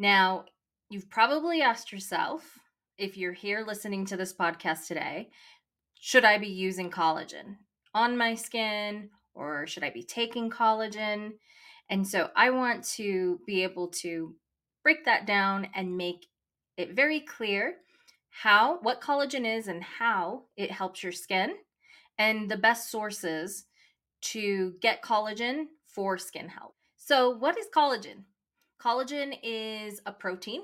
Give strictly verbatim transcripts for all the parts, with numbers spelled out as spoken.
Now, you've probably asked yourself, if you're here listening to this podcast today, should I be using collagen on my skin, or should I be taking collagen? And so I want to be able to break that down and make it very clear how, what collagen is and how it helps your skin, and the best sources to get collagen for skin health. So what is collagen? Collagen is a protein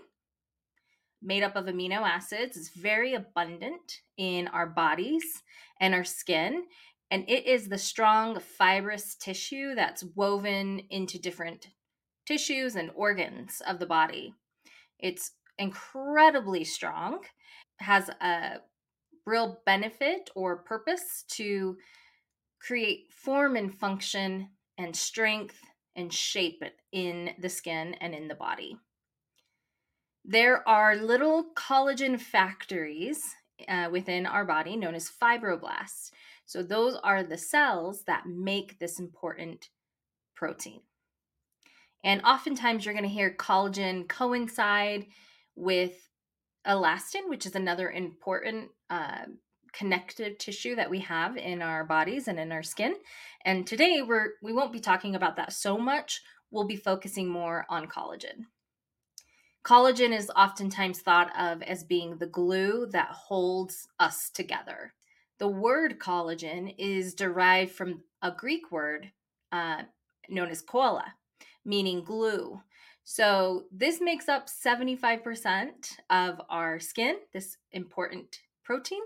made up of amino acids. It's very abundant in our bodies and our skin, and it is the strong fibrous tissue that's woven into different tissues and organs of the body. It's incredibly strong, has a real benefit or purpose to create form and function and strength and shape in the skin and in the body. There are little collagen factories uh, within our body known as fibroblasts. So those are the cells that make this important protein. And oftentimes you're going to hear collagen coincide with elastin, which is another important uh, connective tissue that we have in our bodies and in our skin. And today we're, we won't be talking about that so much. We'll be focusing more on collagen. Collagen is oftentimes thought of as being the glue that holds us together. The word collagen is derived from a Greek word uh, known as koala, meaning glue. So this makes up seventy-five percent of our skin, this important protein,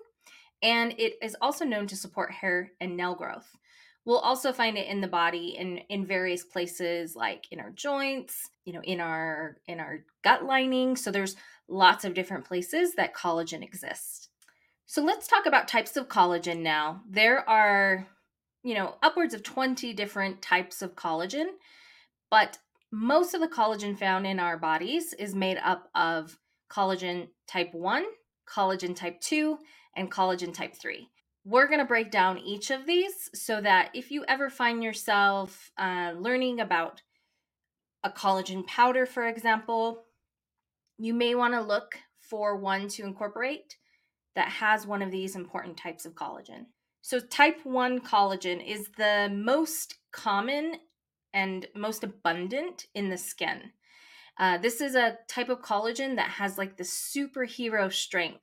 and it is also known to support hair and nail growth. We'll also find it in the body in, in various places, like in our joints, you know, in our in our gut lining. So there's lots of different places that collagen exists. So let's talk about types of collagen now. There are, you know, upwards of twenty different types of collagen, but most of the collagen found in our bodies is made up of collagen type one, collagen type two, and collagen type three. We're going to break down each of these so that if you ever find yourself uh, learning about a collagen powder, for example, you may want to look for one to incorporate that has one of these important types of collagen. So type one collagen is the most common and most abundant in the skin. Uh, this is a type of collagen that has like the superhero strength.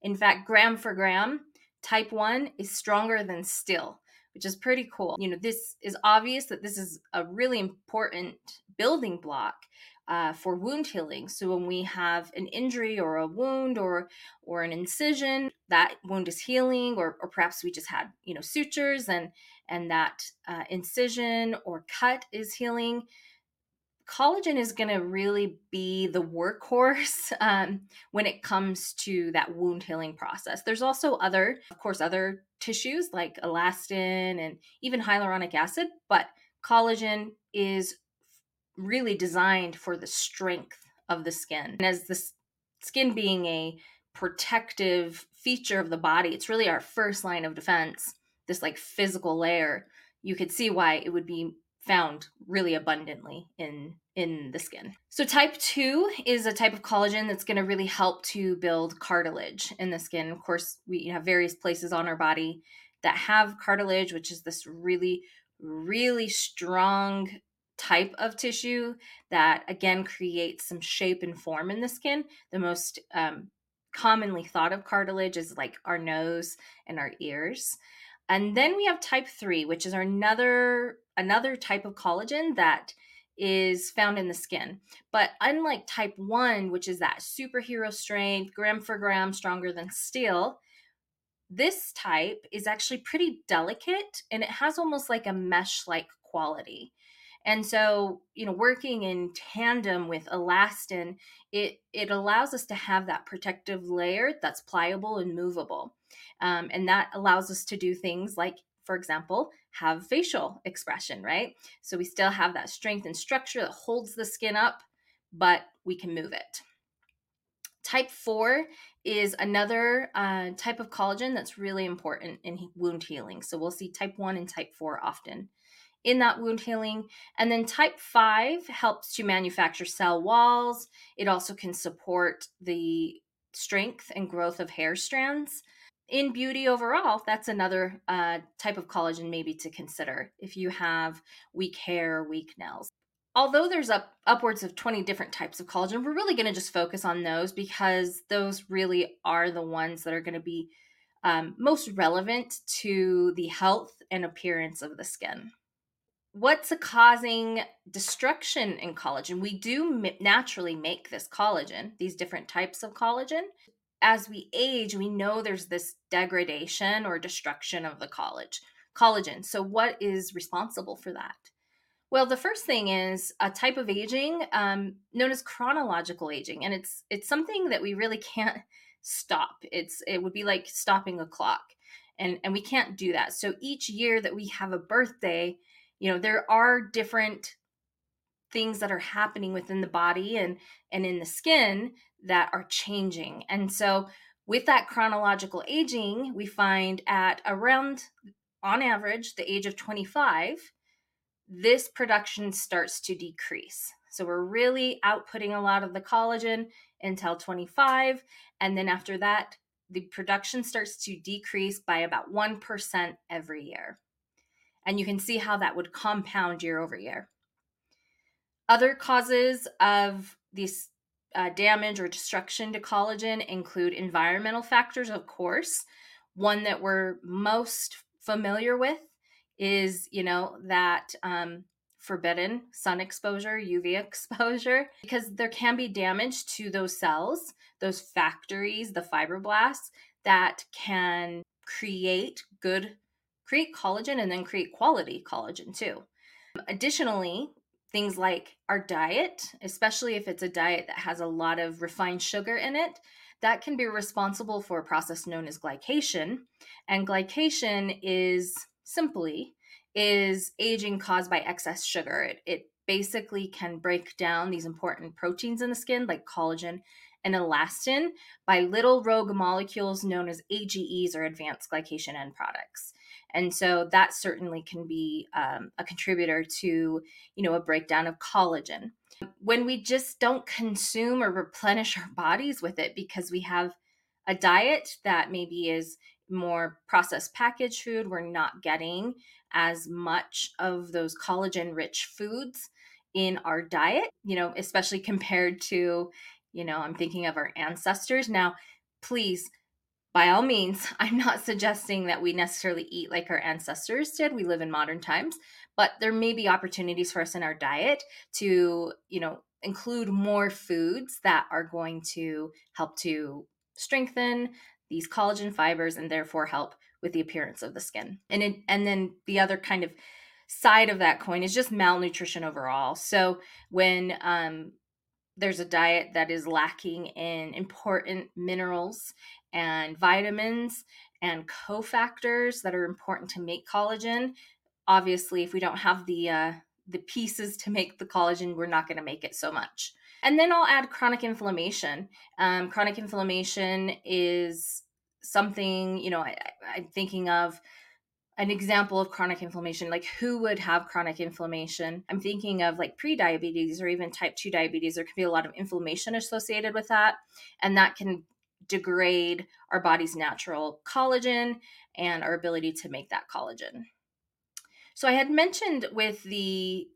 In fact, gram for gram, type one is stronger than steel, which is pretty cool. You know, this is obvious that this is a really important building block uh, for wound healing. So when we have an injury or a wound or or an incision, that wound is healing, or or perhaps we just had, you know, sutures and and that uh, incision or cut is healing. Collagen is going to really be the workhorse um, when it comes to that wound healing process. There's also other, of course, other tissues like elastin and even hyaluronic acid, but collagen is really designed for the strength of the skin. And as the skin being a protective feature of the body, it's really our first line of defense, this like physical layer. You could see why it would be found really abundantly in, in the skin. So type two is a type of collagen that's going to really help to build cartilage in the skin. Of course, we have various places on our body that have cartilage, which is this really, really strong type of tissue that, again, creates some shape and form in the skin. The most um, commonly thought of cartilage is like our nose and our ears. And then we have type three, which is another another type of collagen that is found in the skin. But unlike type one, which is that superhero strength, gram for gram, stronger than steel, this type is actually pretty delicate, and it has almost like a mesh-like quality. And so, you know, working in tandem with elastin, it, it allows us to have that protective layer that's pliable and movable. Um, and that allows us to do things like, for example, have facial expression, right? So we still have that strength and structure that holds the skin up, but we can move it. Type four is another uh, type of collagen that's really important in wound healing. So we'll see type one and type four often in that wound healing. And then type five helps to manufacture cell walls. It also can support the strength and growth of hair strands. In beauty overall, that's another uh, type of collagen maybe to consider if you have weak hair, weak nails. Although there's up, upwards of twenty different types of collagen, we're really going to just focus on those because those really are the ones that are going to be um, most relevant to the health and appearance of the skin. What's causing destruction in collagen? We do m- naturally make this collagen, these different types of collagen. As we age, we know there's this degradation or destruction of the collage, collagen. So what is responsible for that? Well, the first thing is a type of aging um, known as chronological aging. And it's it's something that we really can't stop. It's It would be like stopping a clock. And, and we can't do that. So each year that we have a birthday, you know, there are different things that are happening within the body and, and in the skin that are changing. And so with that chronological aging, we find at around, on average, the age of twenty-five, this production starts to decrease. So we're really outputting a lot of the collagen until twenty-five. And then after that, the production starts to decrease by about one percent every year. And you can see how that would compound year over year. Other causes of this uh, damage or destruction to collagen include environmental factors, of course. One that we're most familiar with is, you know, that um, forbidden sun exposure, U V exposure, because there can be damage to those cells, those factories, the fibroblasts that can create good create collagen and then create quality collagen too. Additionally, things like our diet, especially if it's a diet that has a lot of refined sugar in it, that can be responsible for a process known as glycation. And glycation is simply is aging caused by excess sugar. It, it basically can break down these important proteins in the skin like collagen and elastin by little rogue molecules known as A G Es or advanced glycation end products. And so that certainly can be um, a contributor to, you know, a breakdown of collagen. When we just don't consume or replenish our bodies with it because we have a diet that maybe is more processed packaged food, we're not getting as much of those collagen-rich foods in our diet, you know, especially compared to, you know, I'm thinking of our ancestors. Now, please, by all means, I'm not suggesting that we necessarily eat like our ancestors did. We live in modern times, but there may be opportunities for us in our diet to, you know, include more foods that are going to help to strengthen these collagen fibers and therefore help with the appearance of the skin. And it, and then the other kind of side of that coin is just malnutrition overall. So when um, there's a diet that is lacking in important minerals and vitamins and cofactors that are important to make collagen. Obviously, if we don't have the uh, the pieces to make the collagen, we're not going to make it so much. And then I'll add chronic inflammation. Um, chronic inflammation is something, you know, I, I'm thinking of an example of chronic inflammation, like who would have chronic inflammation? I'm thinking of like pre-diabetes or even type two diabetes. There can be a lot of inflammation associated with that, and that can degrade our body's natural collagen and our ability to make that collagen. So I had mentioned with the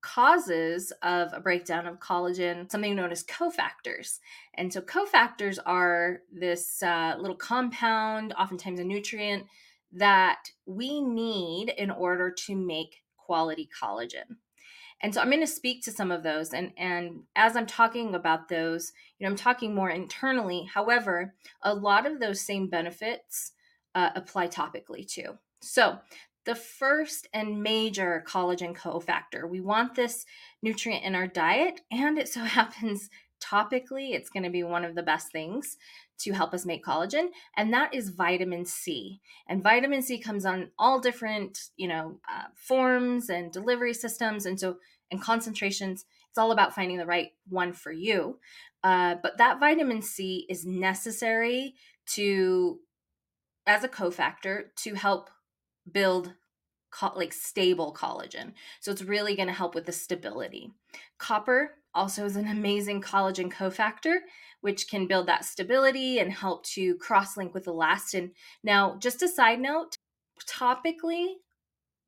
causes of a breakdown of collagen, something known as cofactors. And so cofactors are this uh, little compound, oftentimes a nutrient, that we need in order to make quality collagen. And so I'm going to speak to some of those. And, and as I'm talking about those, you know, I'm talking more internally. However, a lot of those same benefits uh, apply topically too. So the first and major collagen cofactor, we want this nutrient in our diet, and it so happens topically, it's going to be one of the best things to help us make collagen, and that is vitamin C. And vitamin C comes on all different, you know, uh, forms and delivery systems, and so and concentrations. It's all about finding the right one for you. Uh, but that vitamin C is necessary to, as a cofactor, to help build co- like stable collagen. So it's really going to help with the stability. Copper also is an amazing collagen cofactor, which can build that stability and help to cross-link with elastin. Now, just a side note, topically,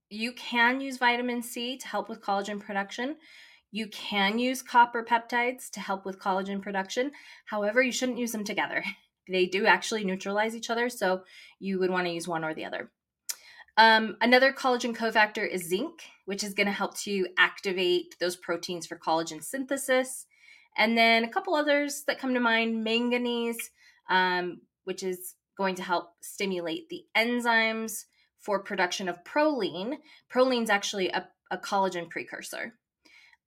you can use vitamin C to help with collagen production. You can use copper peptides to help with collagen production. However, you shouldn't use them together. They do actually neutralize each other, so you would want to use one or the other. Um, another collagen cofactor is zinc, which is going to help to activate those proteins for collagen synthesis. And then a couple others that come to mind, manganese, um, which is going to help stimulate the enzymes for production of proline. Proline is actually a, a collagen precursor.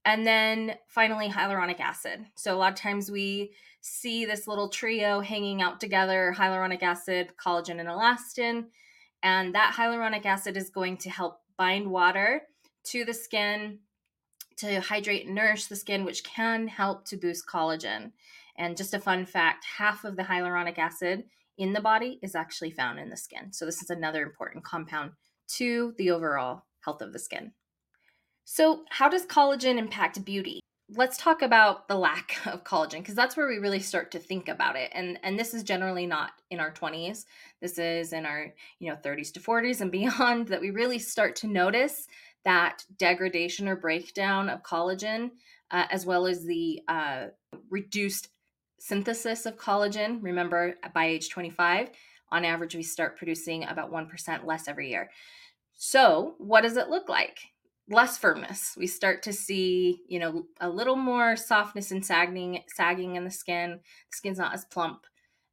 And then finally, hyaluronic acid. So a lot of times we see this little trio hanging out together, hyaluronic acid, collagen, and elastin. And that hyaluronic acid is going to help bind water to the skin to hydrate and nourish the skin, which can help to boost collagen. And just a fun fact, half of the hyaluronic acid in the body is actually found in the skin. So this is another important compound to the overall health of the skin. So how does collagen impact beauty? Let's talk about the lack of collagen, because that's where we really start to think about it. And, and this is generally not in our twenties. This is in our, you know, thirties to forties and beyond that we really start to notice that degradation or breakdown of collagen, uh, as well as the uh, reduced synthesis of collagen. Remember, by age twenty-five, on average, we start producing about one percent less every year. So what does it look like? Less firmness. We start to see, you know, a little more softness and sagging, sagging in the skin. The skin's not as plump.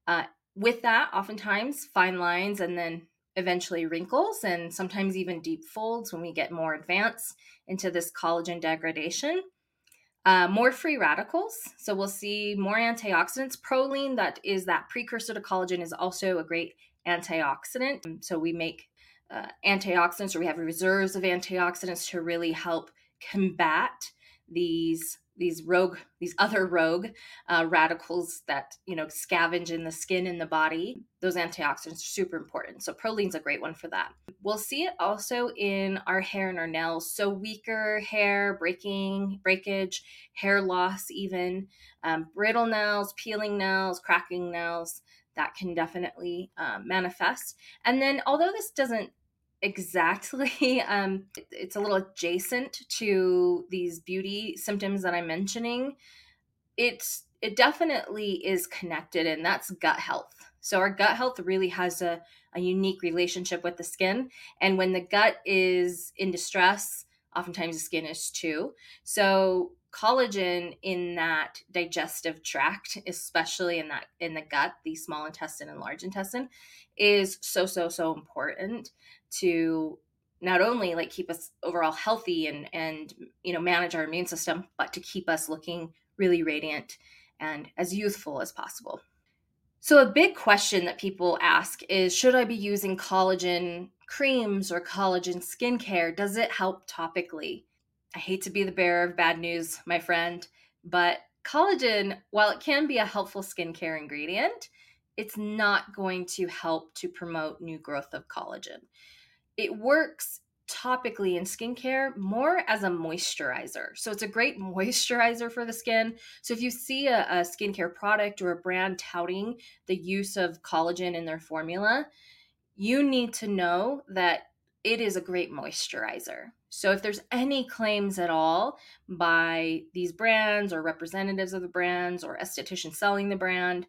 Uh, with that, oftentimes fine lines and then eventually wrinkles and sometimes even deep folds when we get more advanced into this collagen degradation. Uh, more free radicals. So we'll see more antioxidants. Proline, that is that precursor to collagen, is also a great antioxidant. So we make Uh, antioxidants, or we have reserves of antioxidants to really help combat these these rogue these other rogue uh, radicals that, you know, scavenge in the skin and the body. Those antioxidants are super important. So proline's a great one for that. We'll see it also in our hair and our nails. So weaker hair, breaking, breakage, hair loss, even um, brittle nails, peeling nails, cracking nails. That can definitely um, manifest. And then, although this doesn't exactly, um, it's a little adjacent to these beauty symptoms that I'm mentioning, it's, it definitely is connected, and that's gut health. So our gut health really has a, a unique relationship with the skin. And when the gut is in distress, oftentimes the skin is too. So collagen in that digestive tract, especially in that, in the gut, the small intestine and large intestine, is so, so, so important to not only like keep us overall healthy and, and, you know, manage our immune system, but to keep us looking really radiant and as youthful as possible. So a big question that people ask is, should I be using collagen creams or collagen skincare? Does it help topically? I hate to be the bearer of bad news, my friend, but collagen, while it can be a helpful skincare ingredient, it's not going to help to promote new growth of collagen. It works topically in skincare more as a moisturizer. So it's a great moisturizer for the skin. So if you see a, a skincare product or a brand touting the use of collagen in their formula, you need to know that it is a great moisturizer. So if there's any claims at all by these brands or representatives of the brands or estheticians selling the brand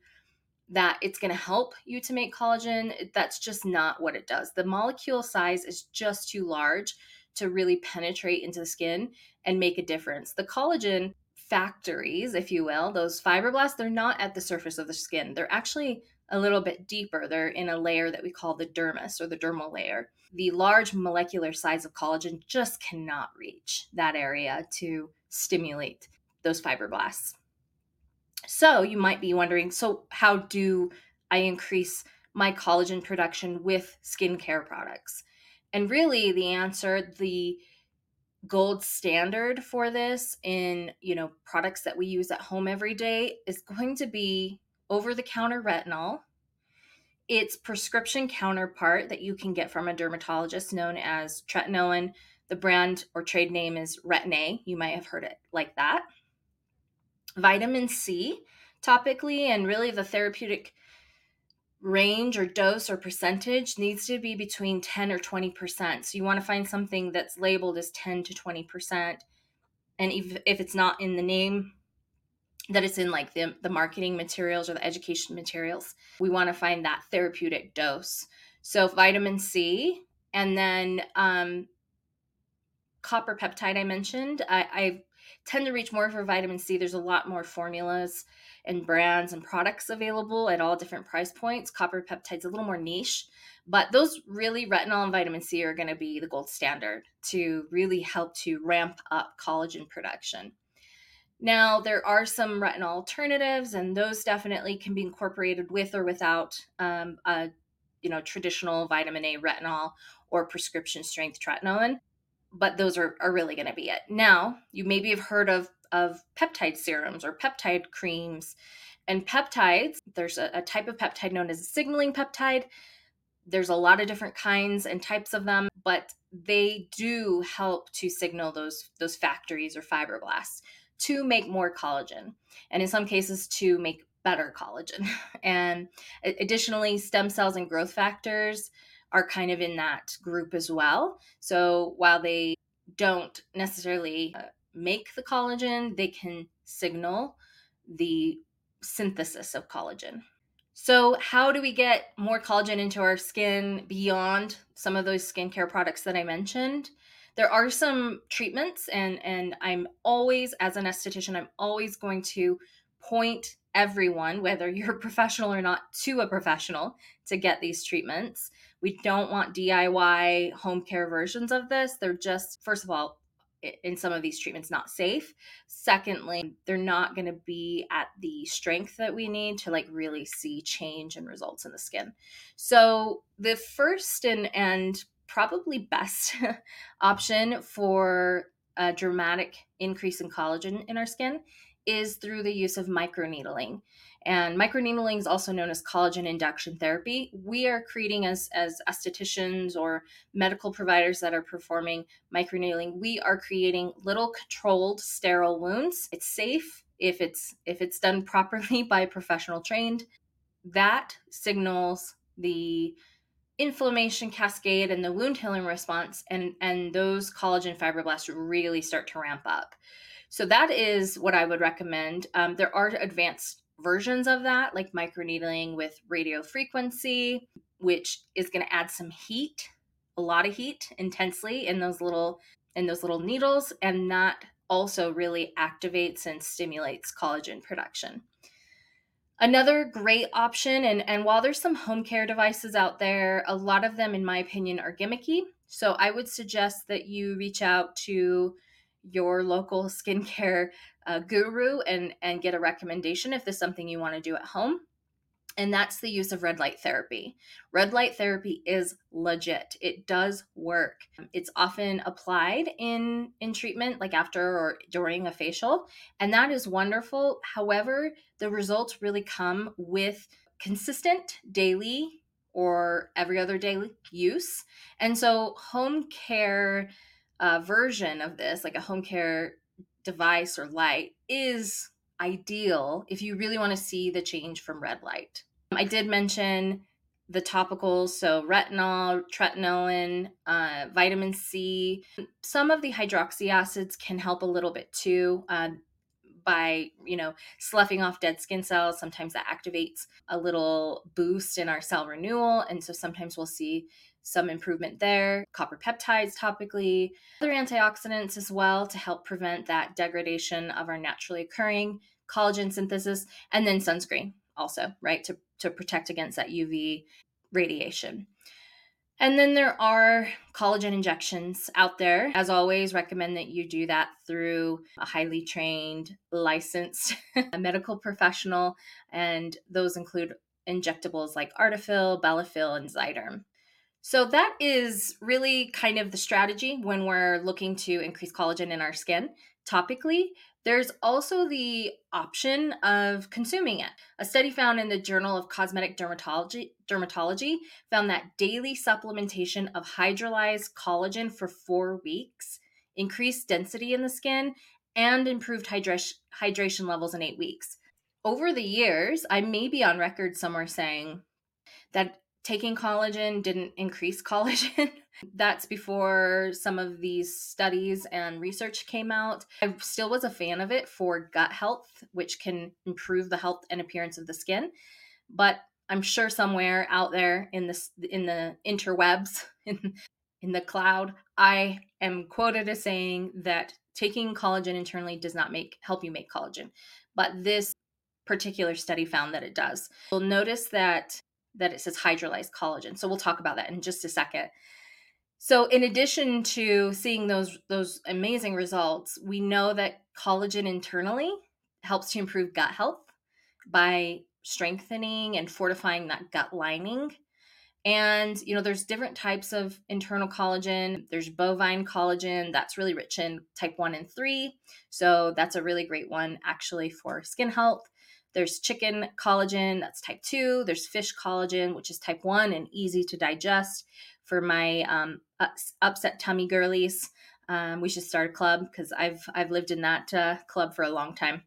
that it's going to help you to make collagen, that's just not what it does. The molecule size is just too large to really penetrate into the skin and make a difference. The collagen factories, if you will, those fibroblasts, they're not at the surface of the skin. They're actually a little bit deeper. They're in a layer that we call the dermis, or the dermal layer. The large molecular size of collagen just cannot reach that area to stimulate those fibroblasts. So you might be wondering, so how do I increase my collagen production with skincare products? And really the answer, the gold standard for this in, you know, products that we use at home every day is going to be over-the-counter retinol its prescription counterpart that you can get from a dermatologist known as tretinoin. The brand or trade name is Retin-A. You might have heard it like that. Vitamin C topically, and really the therapeutic range or dose or percentage needs to be between ten or twenty percent. So you want to find something that's labeled as ten to twenty percent. And if, if it's not in the name, that it's in like the, the marketing materials or the education materials, we want to find that therapeutic dose. So vitamin C, and then um, copper peptide I mentioned. I, I tend to reach more for vitamin C. There's a lot more formulas and brands and products available at all different price points. Copper peptide's a little more niche, but those really, retinol and vitamin C are going to be the gold standard to really help to ramp up collagen production. Now, there are some retinol alternatives, and those definitely can be incorporated with or without um, a, you know, traditional vitamin A retinol or prescription strength tretinoin, but those are, are really going to be it. Now, you maybe have heard of, of peptide serums or peptide creams, and peptides, there's a, a type of peptide known as a signaling peptide. There's a lot of different kinds and types of them, but they do help to signal those, those factories or fibroblasts to make more collagen, and in some cases to make better collagen. And additionally, stem cells and growth factors are kind of in that group as well. So while they don't necessarily make the collagen, they can signal the synthesis of collagen. So how do we get more collagen into our skin beyond some of those skincare products that I mentioned? There are some treatments, and, and I'm always, as an esthetician, I'm always going to point everyone, whether you're a professional or not, to a professional to get these treatments. We don't want D I Y home care versions of this. They're just, first of all, in some of these treatments, not safe. Secondly, they're not going to be at the strength that we need to like really see change and results in the skin. So the first and and probably best option for a dramatic increase in collagen in our skin is through the use of microneedling. And microneedling is also known as collagen induction therapy. We are creating as, as estheticians or medical providers that are performing microneedling, we are creating little controlled sterile wounds. It's safe if it's if it's done properly by a professional trained. That signals the inflammation cascade and the wound healing response, and, and those collagen fibroblasts really start to ramp up. So that is what I would recommend. Um, there are advanced versions of that, like microneedling with radiofrequency, which is going to add some heat, a lot of heat, intensely in those little in those little needles, and that also really activates and stimulates collagen production. Another great option, and, and while there's some home care devices out there, a lot of them, in my opinion, are gimmicky. So I would suggest that you reach out to your local skincare uh, guru and, and get a recommendation if there's something you want to do at home. And that's the use of red light therapy. Red light therapy is legit. It does work. It's often applied in, in treatment, like after or during a facial, and that is wonderful. However, the results really come with consistent daily or every other day use. And so home care uh, version of this, like a home care device or light, is ideal if you really want to see the change from red light. I did mention the topicals, so retinol, tretinoin, uh, vitamin C. Some of the hydroxy acids can help a little bit too uh, by, you know, sloughing off dead skin cells. Sometimes that activates a little boost in our cell renewal, and so sometimes we'll see some improvement there. Copper peptides topically, other antioxidants as well to help prevent that degradation of our naturally occurring collagen synthesis, and then sunscreen also, right, to, to protect against that U V radiation. And then there are collagen injections out there. As always, recommend that you do that through a highly trained, licensed medical professional, and those include injectables like Artefil, Belafil, and Zyderm. So that is really kind of the strategy when we're looking to increase collagen in our skin topically. There's also the option of consuming it. A study found in the Journal of Cosmetic Dermatology, Dermatology found that daily supplementation of hydrolyzed collagen for four weeks increased density in the skin and improved hydra- hydration levels in eight weeks. Over the years, I may be on record somewhere saying that taking collagen didn't increase collagen. That's before some of these studies and research came out. I still was a fan of it for gut health, which can improve the health and appearance of the skin. But I'm sure somewhere out there in the, in the interwebs, in, in the cloud, I am quoted as saying that taking collagen internally does not make help you make collagen. But this particular study found that it does. You'll notice that that it says hydrolyzed collagen. So we'll talk about that in just a second. So in addition to seeing those, those amazing results, we know that collagen internally helps to improve gut health by strengthening and fortifying that gut lining. And, you know, there's different types of internal collagen. There's bovine collagen that's really rich in type one and three. So that's a really great one actually for skin health. There's chicken collagen, that's type two. There's fish collagen, which is type one and easy to digest. For my um, ups, upset tummy girlies, um, we should start a club because I've I've lived in that uh, club for a long time.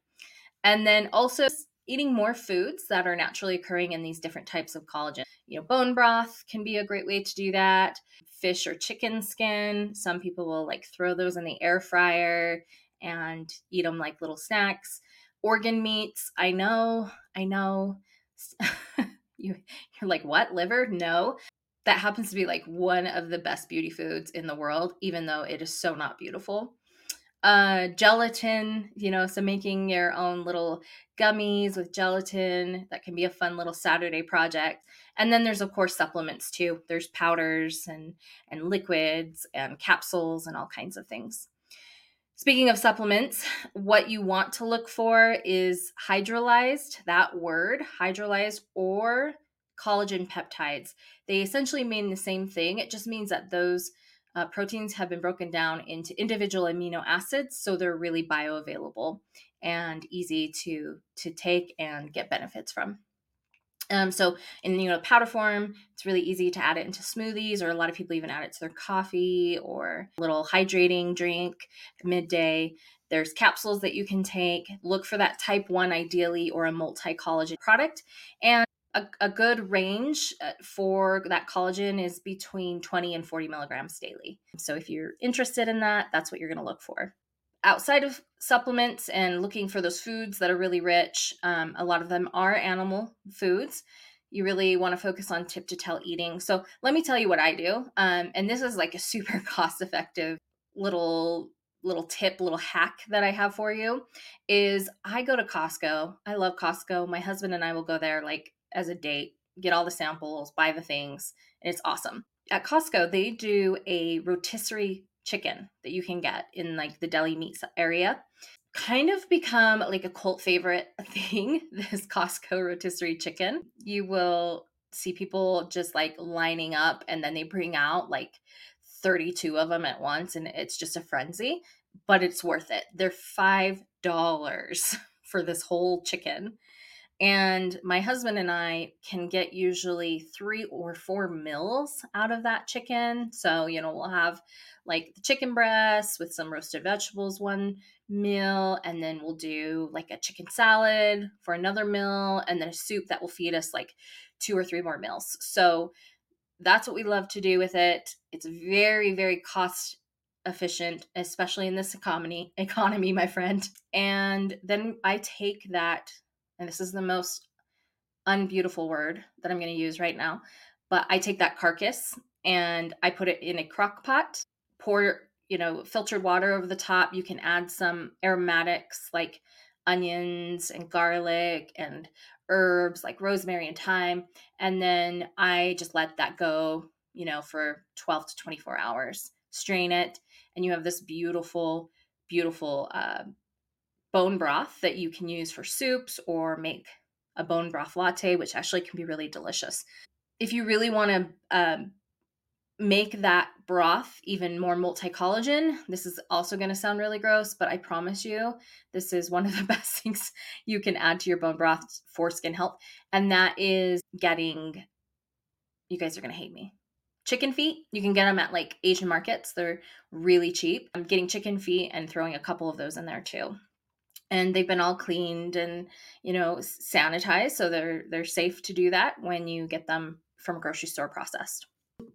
And then also eating more foods that are naturally occurring in these different types of collagen. You know, bone broth can be a great way to do that. Fish or chicken skin. Some people will like throw those in the air fryer and eat them like little snacks. Organ meats, I know, I know, you, you're like, what, liver? No, that happens to be like one of the best beauty foods in the world, even though it is so not beautiful. Uh, gelatin, you know, so making your own little gummies with gelatin, that can be a fun little Saturday project. And then there's, of course, supplements too. There's powders and, and liquids and capsules and all kinds of things. Speaking of supplements, what you want to look for is hydrolyzed, that word, hydrolyzed or collagen peptides. They essentially mean the same thing. It just means that those uh, proteins have been broken down into individual amino acids, so they're really bioavailable and easy to, to take and get benefits from. Um, so in, you know, powder form, it's really easy to add it into smoothies, or a lot of people even add it to their coffee or a little hydrating drink midday. There's capsules that you can take. Look for that type one ideally, or a multi-collagen product. And a, a good range for that collagen is between twenty and forty milligrams daily. So if you're interested in that, that's what you're going to look for. Outside of supplements and looking for those foods that are really rich, um, a lot of them are animal foods. You really want to focus on tip-to-tail eating. So let me tell you what I do. Um, and this is like a super cost-effective little little tip, little hack that I have for you is I go to Costco. I love Costco. My husband and I will go there like as a date, get all the samples, buy the things, and it's awesome. At Costco, they do a rotisserie chicken that you can get in like the deli meats area, kind of become like a cult favorite thing, this Costco rotisserie chicken. You will see people just like lining up, and then they bring out like thirty-two of them at once, and it's just a frenzy, but it's worth it. They're five dollars for this whole chicken. And my husband and I can get usually three or four meals out of that chicken. So, you know, we'll have like the chicken breast with some roasted vegetables, one meal, and then we'll do like a chicken salad for another meal, and then a soup that will feed us like two or three more meals. So that's what we love to do with it. It's very, very cost efficient, especially in this economy, economy, my friend. And then I take that, and this is the most unbeautiful word that I'm going to use right now, but I take that carcass and I put it in a crock pot, pour, you know, filtered water over the top. You can add some aromatics like onions and garlic and herbs like rosemary and thyme. And then I just let that go, you know, for twelve to twenty-four hours, strain it. And you have this beautiful, beautiful, uh, bone broth that you can use for soups or make a bone broth latte, which actually can be really delicious. If you really want to um, make that broth even more multi-collagen. This is also going to sound really gross, but I promise you, this is one of the best things you can add to your bone broth for skin health. And that is getting, you guys are going to hate me, chicken feet. You can get them at like Asian markets. They're really cheap. I'm getting chicken feet and throwing a couple of those in there too. And they've been all cleaned and, you know, sanitized. So they're, they're safe to do that when you get them from grocery store processed.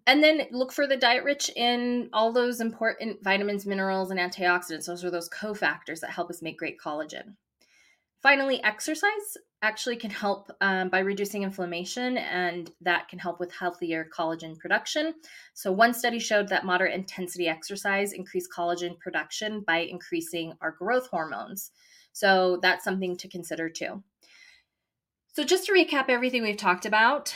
And then look for the diet rich in all those important vitamins, minerals, and antioxidants. Those are those cofactors that help us make great collagen. Finally, exercise actually can help um, by reducing inflammation, and that can help with healthier collagen production. So one study showed that moderate intensity exercise increased collagen production by increasing our growth hormones. So that's something to consider too. So just to recap everything we've talked about,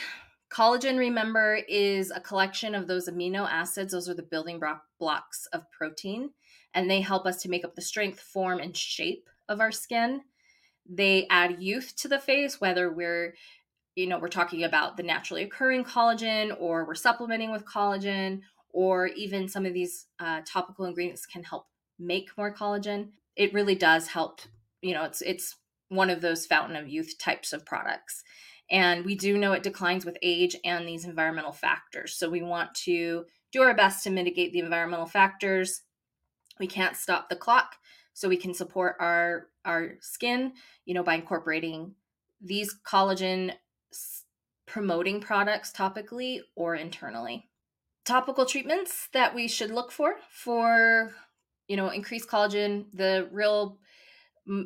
collagen, remember, is a collection of those amino acids. Those are the building blocks of protein, and they help us to make up the strength, form, and shape of our skin. They add youth to the face, whether we're, you know, we're talking about the naturally occurring collagen, or we're supplementing with collagen, or even some of these uh, topical ingredients can help make more collagen. It really does help. You know, it's it's one of those fountain of youth types of products. And we do know it declines with age and these environmental factors. So we want to do our best to mitigate the environmental factors. We can't stop the clock, so we can support our, our skin, you know, by incorporating these collagen promoting products topically or internally. Topical treatments that we should look for, for, you know, increased collagen, the real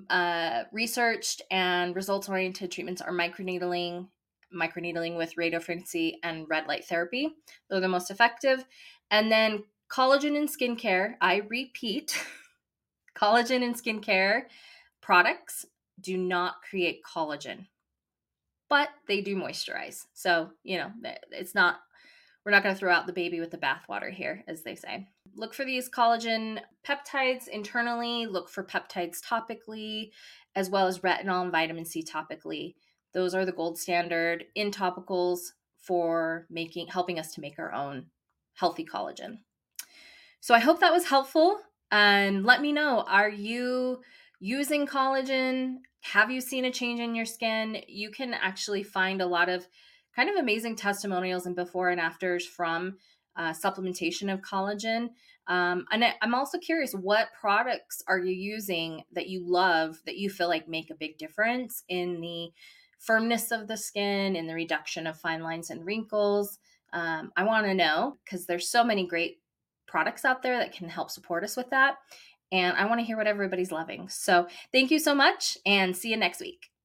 Uh, researched and results-oriented treatments are microneedling, microneedling with radiofrequency, and red light therapy. They're the most effective. And then collagen and skincare, I repeat, collagen and skincare products do not create collagen, but they do moisturize. So, you know, it's not, we're not going to throw out the baby with the bathwater here, as they say. Look for these collagen peptides internally, look for peptides topically, as well as retinol and vitamin C topically. Those are the gold standard in topicals for making, helping us to make our own healthy collagen. So I hope that was helpful. And let me know, are you using collagen? Have you seen a change in your skin? You can actually find a lot of kind of amazing testimonials and before and afters from Uh, supplementation of collagen. Um, and I, I'm also curious, what products are you using that you love, that you feel like make a big difference in the firmness of the skin, in the reduction of fine lines and wrinkles? Um, I want to know, because there's so many great products out there that can help support us with that. And I want to hear what everybody's loving. So thank you so much, and see you next week.